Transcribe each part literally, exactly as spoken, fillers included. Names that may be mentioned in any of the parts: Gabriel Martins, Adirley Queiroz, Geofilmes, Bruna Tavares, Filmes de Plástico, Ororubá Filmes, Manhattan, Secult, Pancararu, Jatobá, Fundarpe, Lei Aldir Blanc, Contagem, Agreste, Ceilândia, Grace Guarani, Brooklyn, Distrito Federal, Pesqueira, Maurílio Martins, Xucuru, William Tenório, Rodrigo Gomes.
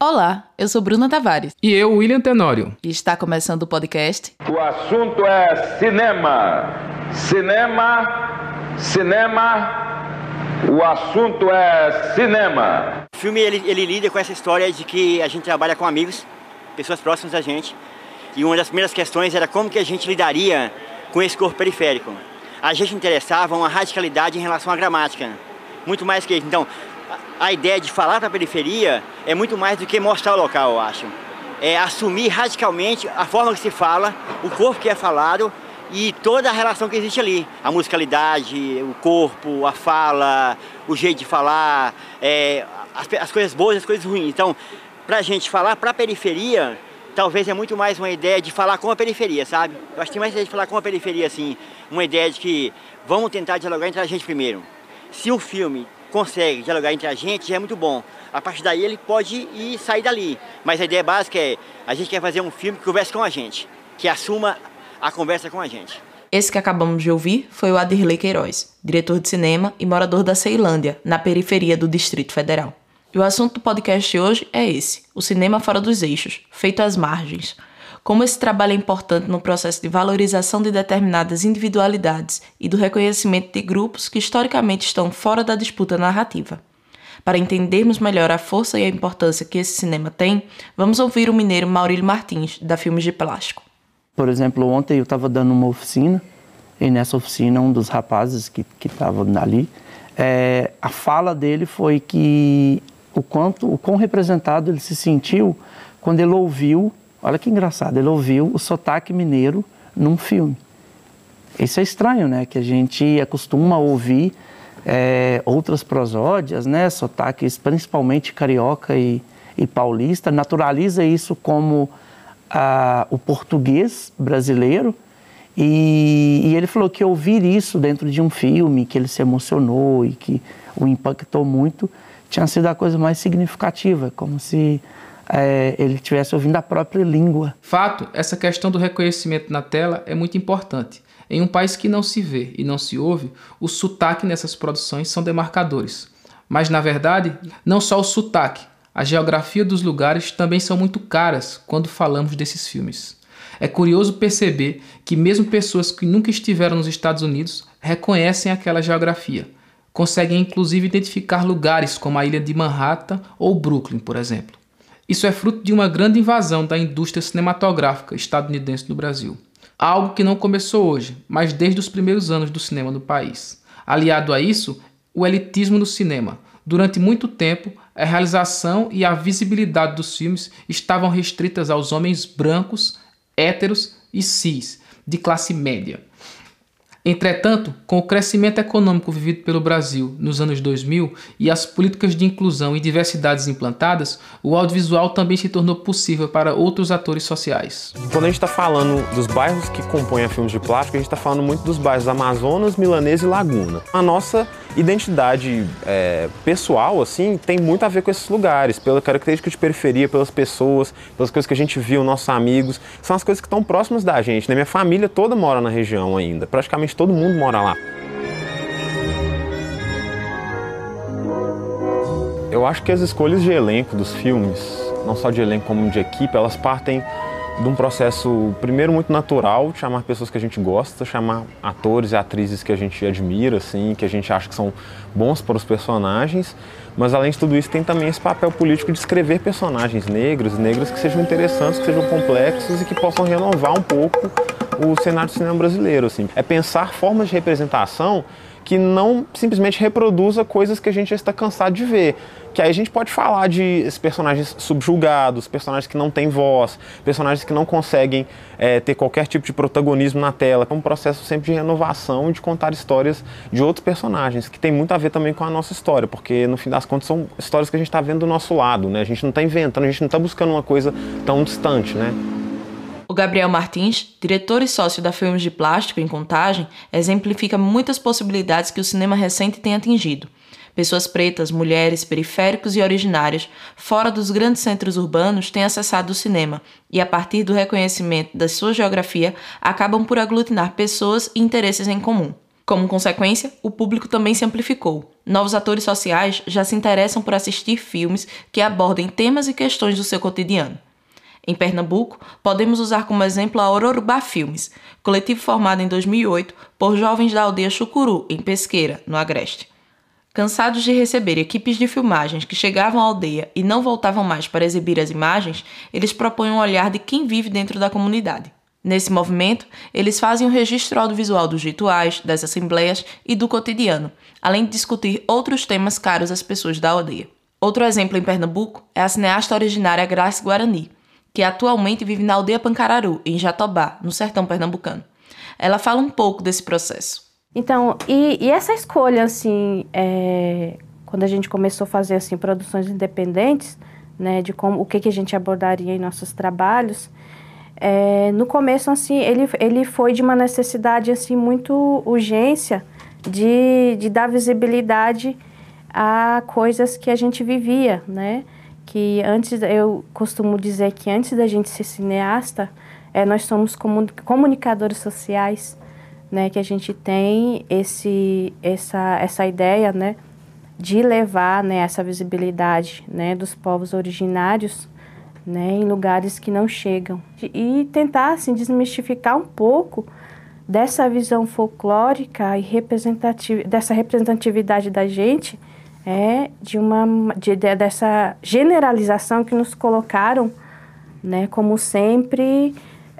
Olá, eu sou Bruna Tavares. E eu, William Tenório. E está começando o podcast. O assunto é cinema. Cinema, cinema, o assunto é cinema. O filme, ele, ele lida com essa história de que a gente trabalha com amigos, pessoas próximas da gente. E uma das primeiras questões era como que a gente lidaria com esse corpo periférico. A gente interessava uma radicalidade em relação à gramática, muito mais que isso. Então, a ideia de falar para a periferia é muito mais do que mostrar o local, eu acho. É assumir radicalmente a forma que se fala, o corpo que é falado e toda a relação que existe ali. A musicalidade, o corpo, a fala, o jeito de falar, é, as, as coisas boas e as coisas ruins. Então, para a gente falar para a periferia, talvez é muito mais uma ideia de falar com a periferia, sabe? Eu acho que tem mais ideia de falar com a periferia, assim. Uma ideia de que vamos tentar dialogar entre a gente primeiro. Se o filme consegue dialogar entre a gente, já é muito bom. A partir daí ele pode ir sair dali. Mas a ideia básica é, a gente quer fazer um filme que converse com a gente, que assuma a conversa com a gente. Esse que acabamos de ouvir foi o Adirley Queiroz, diretor de cinema e morador da Ceilândia, na periferia do Distrito Federal. E o assunto do podcast hoje é esse, o cinema fora dos eixos, feito às margens. Como esse trabalho é importante no processo de valorização de determinadas individualidades e do reconhecimento de grupos que historicamente estão fora da disputa narrativa. Para entendermos melhor a força e a importância que esse cinema tem, vamos ouvir o mineiro Maurílio Martins, da Filmes de Plástico. Por exemplo, ontem eu estava dando uma oficina, e nessa oficina um dos rapazes que estava ali, é, a fala dele foi que o quanto, o quão representado ele se sentiu quando ele ouviu, olha que engraçado, ele ouviu o sotaque mineiro num filme. Isso é estranho, né? Que a gente acostuma a ouvir é, outras prosódias, né? Sotaques principalmente carioca e, e paulista, naturaliza isso como a, o português brasileiro. E, e ele falou que ouvir isso dentro de um filme, que ele se emocionou e que o impactou muito, tinha sido a coisa mais significativa, como se é, ele estivesse ouvindo a própria língua. Fato, essa questão do reconhecimento na tela é muito importante. Em um país que não se vê e não se ouve, o sotaque nessas produções são demarcadores. Mas, na verdade, não só o sotaque, a geografia dos lugares também são muito caras quando falamos desses filmes. É curioso perceber que mesmo pessoas que nunca estiveram nos Estados Unidos reconhecem aquela geografia. Conseguem inclusive identificar lugares como a ilha de Manhattan ou Brooklyn, por exemplo. Isso é fruto de uma grande invasão da indústria cinematográfica estadunidense no Brasil. Algo que não começou hoje, mas desde os primeiros anos do cinema no país. Aliado a isso, o elitismo no cinema. Durante muito tempo, a realização e a visibilidade dos filmes estavam restritas aos homens brancos, héteros e cis, de classe média. Entretanto, com o crescimento econômico vivido pelo Brasil nos anos dois mil e as políticas de inclusão e diversidades implantadas, o audiovisual também se tornou possível para outros atores sociais. Quando a gente está falando dos bairros que compõem a Filmes de Plástico, a gente está falando muito dos bairros Amazonas, Milanês e Laguna. A nossa identidade é, pessoal assim, tem muito a ver com esses lugares, pela característica de periferia, pelas pessoas, pelas coisas que a gente viu, nossos amigos, são as coisas que estão próximas da gente, né? Minha família toda mora na região ainda, praticamente todo mundo mora lá. Eu acho que as escolhas de elenco dos filmes, não só de elenco como de equipe, elas partem de um processo, primeiro, muito natural, de chamar pessoas que a gente gosta, chamar atores e atrizes que a gente admira, assim, que a gente acha que são bons para os personagens, mas além de tudo isso tem também esse papel político de escrever personagens negros, negras que sejam interessantes, que sejam complexos e que possam renovar um pouco o cenário do cinema brasileiro, assim. É pensar formas de representação que não simplesmente reproduza coisas que a gente já está cansado de ver. Que aí a gente pode falar de personagens subjulgados, personagens que não têm voz, personagens que não conseguem é, ter qualquer tipo de protagonismo na tela. É um processo sempre de renovação e de contar histórias de outros personagens, que tem muito a ver também com a nossa história, porque no fim das contas são histórias que a gente está vendo do nosso lado, né? A gente não está inventando, a gente não está buscando uma coisa tão distante, né? O Gabriel Martins, diretor e sócio da Filmes de Plástico, em Contagem, exemplifica muitas possibilidades que o cinema recente tem atingido. Pessoas pretas, mulheres, periféricos e originários, fora dos grandes centros urbanos, têm acessado o cinema e, a partir do reconhecimento da sua geografia, acabam por aglutinar pessoas e interesses em comum. Como consequência, o público também se amplificou. Novos atores sociais já se interessam por assistir filmes que abordem temas e questões do seu cotidiano. Em Pernambuco, podemos usar como exemplo a Ororubá Filmes, coletivo formado em dois mil e oito por jovens da aldeia Xucuru, em Pesqueira, no Agreste. Cansados de receber equipes de filmagens que chegavam à aldeia e não voltavam mais para exibir as imagens, eles propõem um olhar de quem vive dentro da comunidade. Nesse movimento, eles fazem o registro audiovisual dos rituais, das assembleias e do cotidiano, além de discutir outros temas caros às pessoas da aldeia. Outro exemplo em Pernambuco é a cineasta originária Grace Guarani, que atualmente vive na aldeia Pancararu, em Jatobá, no sertão pernambucano. Ela fala um pouco desse processo. Então, e, e essa escolha, assim, é, quando a gente começou a fazer assim, produções independentes, né, de como, o que, que a gente abordaria em nossos trabalhos, é, no começo, assim, ele, ele foi de uma necessidade, assim, muito urgência de, de dar visibilidade a coisas que a gente vivia, né? Que antes, eu costumo dizer que antes da gente ser cineasta, é, nós somos comunicadores sociais, né, que a gente tem esse, essa, essa ideia, né, de levar, né, essa visibilidade, né, dos povos originários, né, em lugares que não chegam. E tentar assim, desmistificar um pouco dessa visão folclórica e representativa, dessa representatividade da gente, é de uma de, de, dessa generalização que nos colocaram, né, como sempre,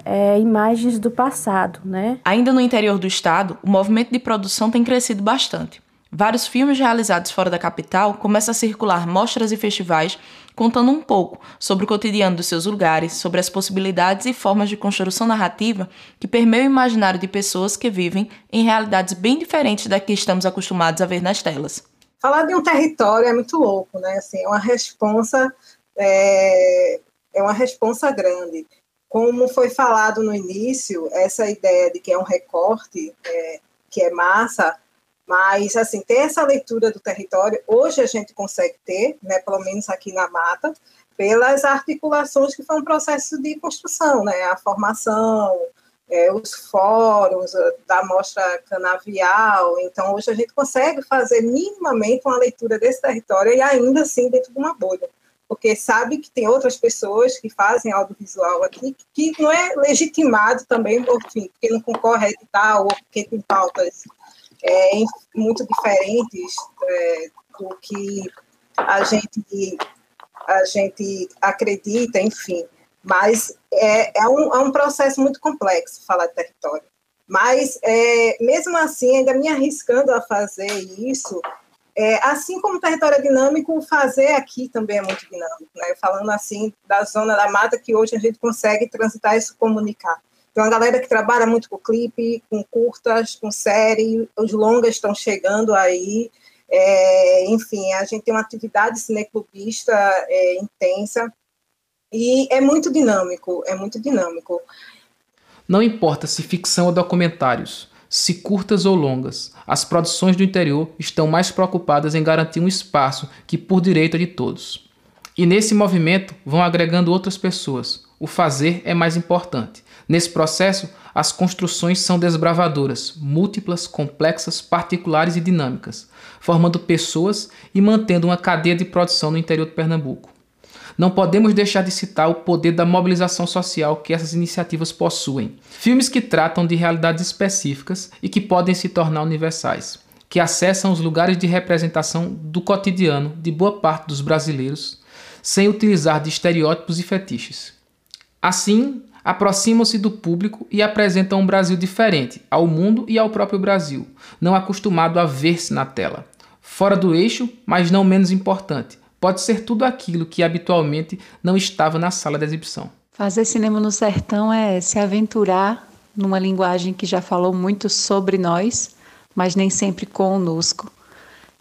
é, imagens do passado, né? Ainda no interior do estado, o movimento de produção tem crescido bastante. Vários filmes realizados fora da capital começam a circular mostras e festivais contando um pouco sobre o cotidiano dos seus lugares, sobre as possibilidades e formas de construção narrativa que permeiam o imaginário de pessoas que vivem em realidades bem diferentes da que estamos acostumados a ver nas telas. Falar de um território é muito louco, né? Assim, é uma responsa, é, é uma responsa grande. Como foi falado no início, essa ideia de que é um recorte, é, que é massa, mas, assim, ter essa leitura do território, hoje a gente consegue ter, né, pelo menos aqui na Mata, pelas articulações que foi um processo de construção, né? A formação, é, os fóruns da Mostra Canavial. Então, hoje a gente consegue fazer minimamente uma leitura desse território e ainda assim dentro de uma bolha, porque sabe que tem outras pessoas que fazem audiovisual aqui que não é legitimado também, enfim, porque não concorre a edital ou porque tem pautas é, muito diferentes é, do que a gente, a gente acredita, enfim. Mas é, é, um, é um processo muito complexo falar de território. Mas, é, mesmo assim, ainda me arriscando a fazer isso, é, assim como o território é dinâmico, fazer aqui também é muito dinâmico, né? Falando assim da zona da mata, que hoje a gente consegue transitar e se comunicar. Então, a galera que trabalha muito com clipe, com curtas, com série, os longas estão chegando aí. É, enfim, a gente tem uma atividade cineclubista é, intensa. E é muito dinâmico, é muito dinâmico. Não importa se ficção ou documentários, se curtas ou longas, as produções do interior estão mais preocupadas em garantir um espaço que por direito é de todos. E nesse movimento vão agregando outras pessoas. O fazer é mais importante. Nesse processo, as construções são desbravadoras, múltiplas, complexas, particulares e dinâmicas, formando pessoas e mantendo uma cadeia de produção no interior de Pernambuco. Não podemos deixar de citar o poder da mobilização social que essas iniciativas possuem. Filmes que tratam de realidades específicas e que podem se tornar universais, que acessam os lugares de representação do cotidiano de boa parte dos brasileiros, sem utilizar de estereótipos e fetiches. Assim, aproximam-se do público e apresentam um Brasil diferente ao mundo e ao próprio Brasil, não acostumado a ver-se na tela. Fora do eixo, mas não menos importante, pode ser tudo aquilo que habitualmente não estava na sala de exibição. Fazer cinema no sertão é se aventurar numa linguagem que já falou muito sobre nós, mas nem sempre conosco.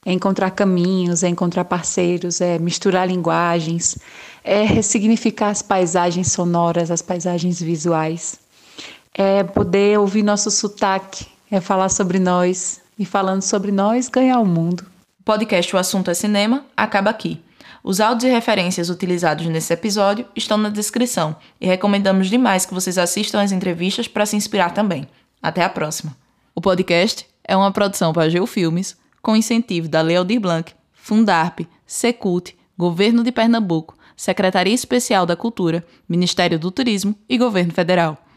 É encontrar caminhos, é encontrar parceiros, é misturar linguagens, é ressignificar as paisagens sonoras, as paisagens visuais, é poder ouvir nosso sotaque, é falar sobre nós e, falando sobre nós, ganhar o mundo. O podcast O Assunto é Cinema acaba aqui. Os áudios e referências utilizados nesse episódio estão na descrição e recomendamos demais que vocês assistam às entrevistas para se inspirar também. Até a próxima. O podcast é uma produção para Geofilmes, com incentivo da Lei Aldir Blanc, Fundarpe, Secult, Governo de Pernambuco, Secretaria Especial da Cultura, Ministério do Turismo e Governo Federal.